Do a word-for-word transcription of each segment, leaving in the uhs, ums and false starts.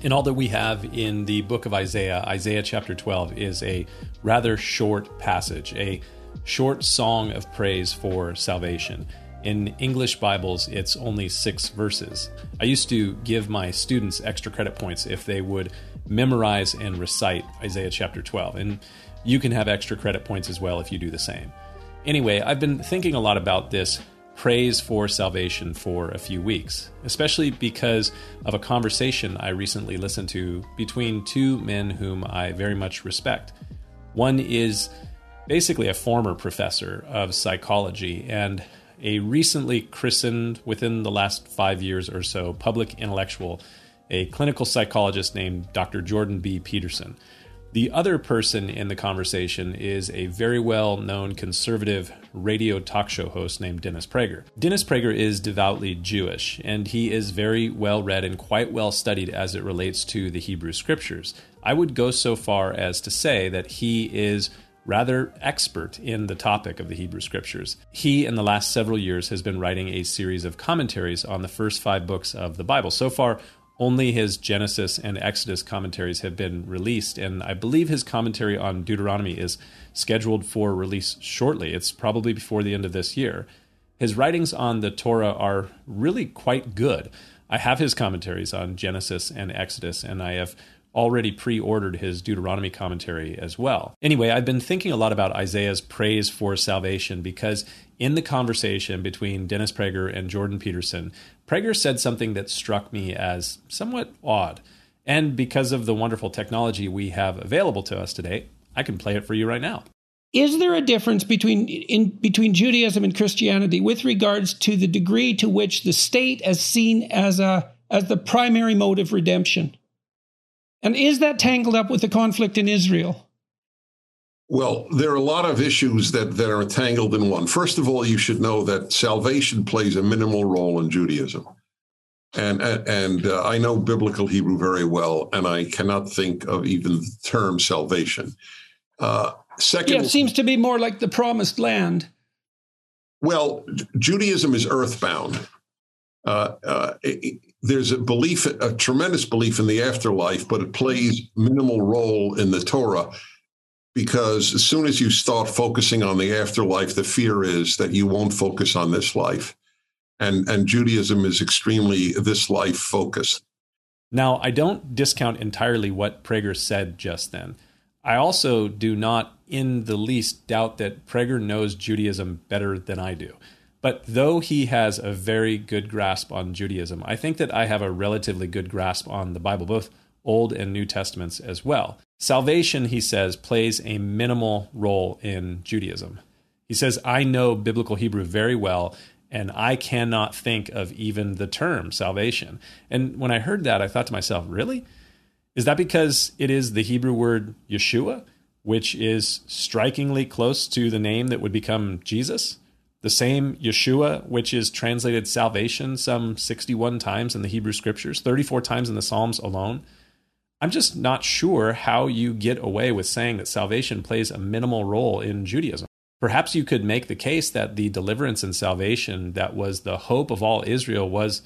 And all that we have in the book of Isaiah, Isaiah chapter twelve, is a rather short passage, a short song of praise for salvation. In English Bibles, it's only six verses. I used to give my students extra credit points if they would memorize and recite Isaiah chapter twelve. And you can have extra credit points as well if you do the same. Anyway, I've been thinking a lot about this praise for salvation for a few weeks, especially because of a conversation I recently listened to between two men whom I very much respect. One is basically a former professor of psychology and a recently christened, within the last five years or so, public intellectual, a clinical psychologist named Doctor Jordan B Peterson. The other person in the conversation is a very well-known conservative radio talk show host named Dennis Prager. Dennis Prager is devoutly Jewish, and he is very well-read and quite well-studied as it relates to the Hebrew Scriptures. I would go so far as to say that he is rather expert in the topic of the Hebrew Scriptures. He, in the last several years, has been writing a series of commentaries on the first five books of the Bible. So far, only his Genesis and Exodus commentaries have been released, and I believe his commentary on Deuteronomy is scheduled for release shortly. It's probably before the end of this year. His writings on the Torah are really quite good. I have his commentaries on Genesis and Exodus, and I have already pre-ordered his Deuteronomy commentary as well. Anyway, I've been thinking a lot about Isaiah's praise for salvation because in the conversation between Dennis Prager and Jordan Peterson, Prager said something that struck me as somewhat odd. And because of the wonderful technology we have available to us today, I can play it for you right now. Is there a difference between in between Judaism and Christianity with regards to the degree to which the state is seen as a as the primary mode of redemption? And is that tangled up with the conflict in Israel? Well, there are a lot of issues that, that are tangled in one. First of all, you should know that salvation plays a minimal role in Judaism. And, and, and uh, I know biblical Hebrew very well, and I cannot think of even the term salvation. Uh, second, yeah, it seems to be more like the promised land. Well, Judaism is earthbound. Uh, uh, it, There's a belief, a tremendous belief in the afterlife, but it plays minimal role in the Torah because as soon as you start focusing on the afterlife, the fear is that you won't focus on this life. And, and Judaism is extremely this life focused. Now, I don't discount entirely what Prager said just then. I also do not in the least doubt that Prager knows Judaism better than I do. But though he has a very good grasp on Judaism, I think that I have a relatively good grasp on the Bible, both Old and New Testaments as well. Salvation, he says, plays a minimal role in Judaism. He says, I know biblical Hebrew very well, and I cannot think of even the term salvation. And when I heard that, I thought to myself, really? Is that because it is the Hebrew word Yeshua, which is strikingly close to the name that would become Jesus? The same Yeshua, which is translated salvation some sixty-one times in the Hebrew Scriptures, thirty-four times in the Psalms alone. I'm just not sure how you get away with saying that salvation plays a minimal role in Judaism. Perhaps you could make the case that the deliverance and salvation that was the hope of all Israel was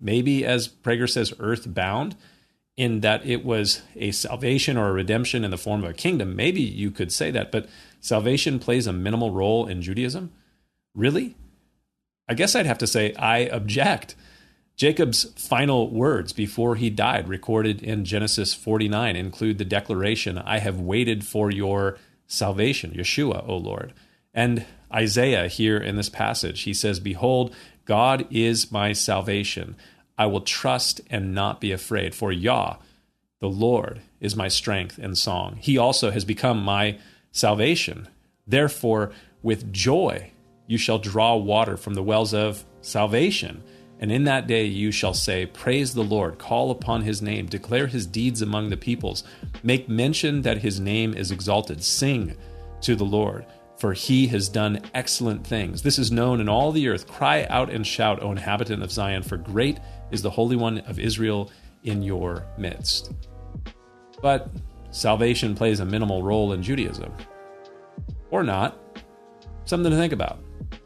maybe, as Prager says, earthbound, in that it was a salvation or a redemption in the form of a kingdom. Maybe you could say that, but salvation plays a minimal role in Judaism? Really? I guess I'd have to say I object. Jacob's final words before he died, recorded in Genesis forty-nine, include the declaration, I have waited for your salvation, Yeshua, O Lord. And Isaiah here in this passage, he says, Behold, God is my salvation. I will trust and not be afraid, for Yah, the Lord, is my strength and song. He also has become my salvation. Therefore, with joy, you shall draw water from the wells of salvation. And in that day you shall say, Praise the Lord, call upon his name, declare his deeds among the peoples, make mention that his name is exalted, sing to the Lord, for he has done excellent things. This is known in all the earth. Cry out and shout, O inhabitant of Zion, for great is the Holy One of Israel in your midst. But salvation plays a minimal role in Judaism. or not. Something to think about.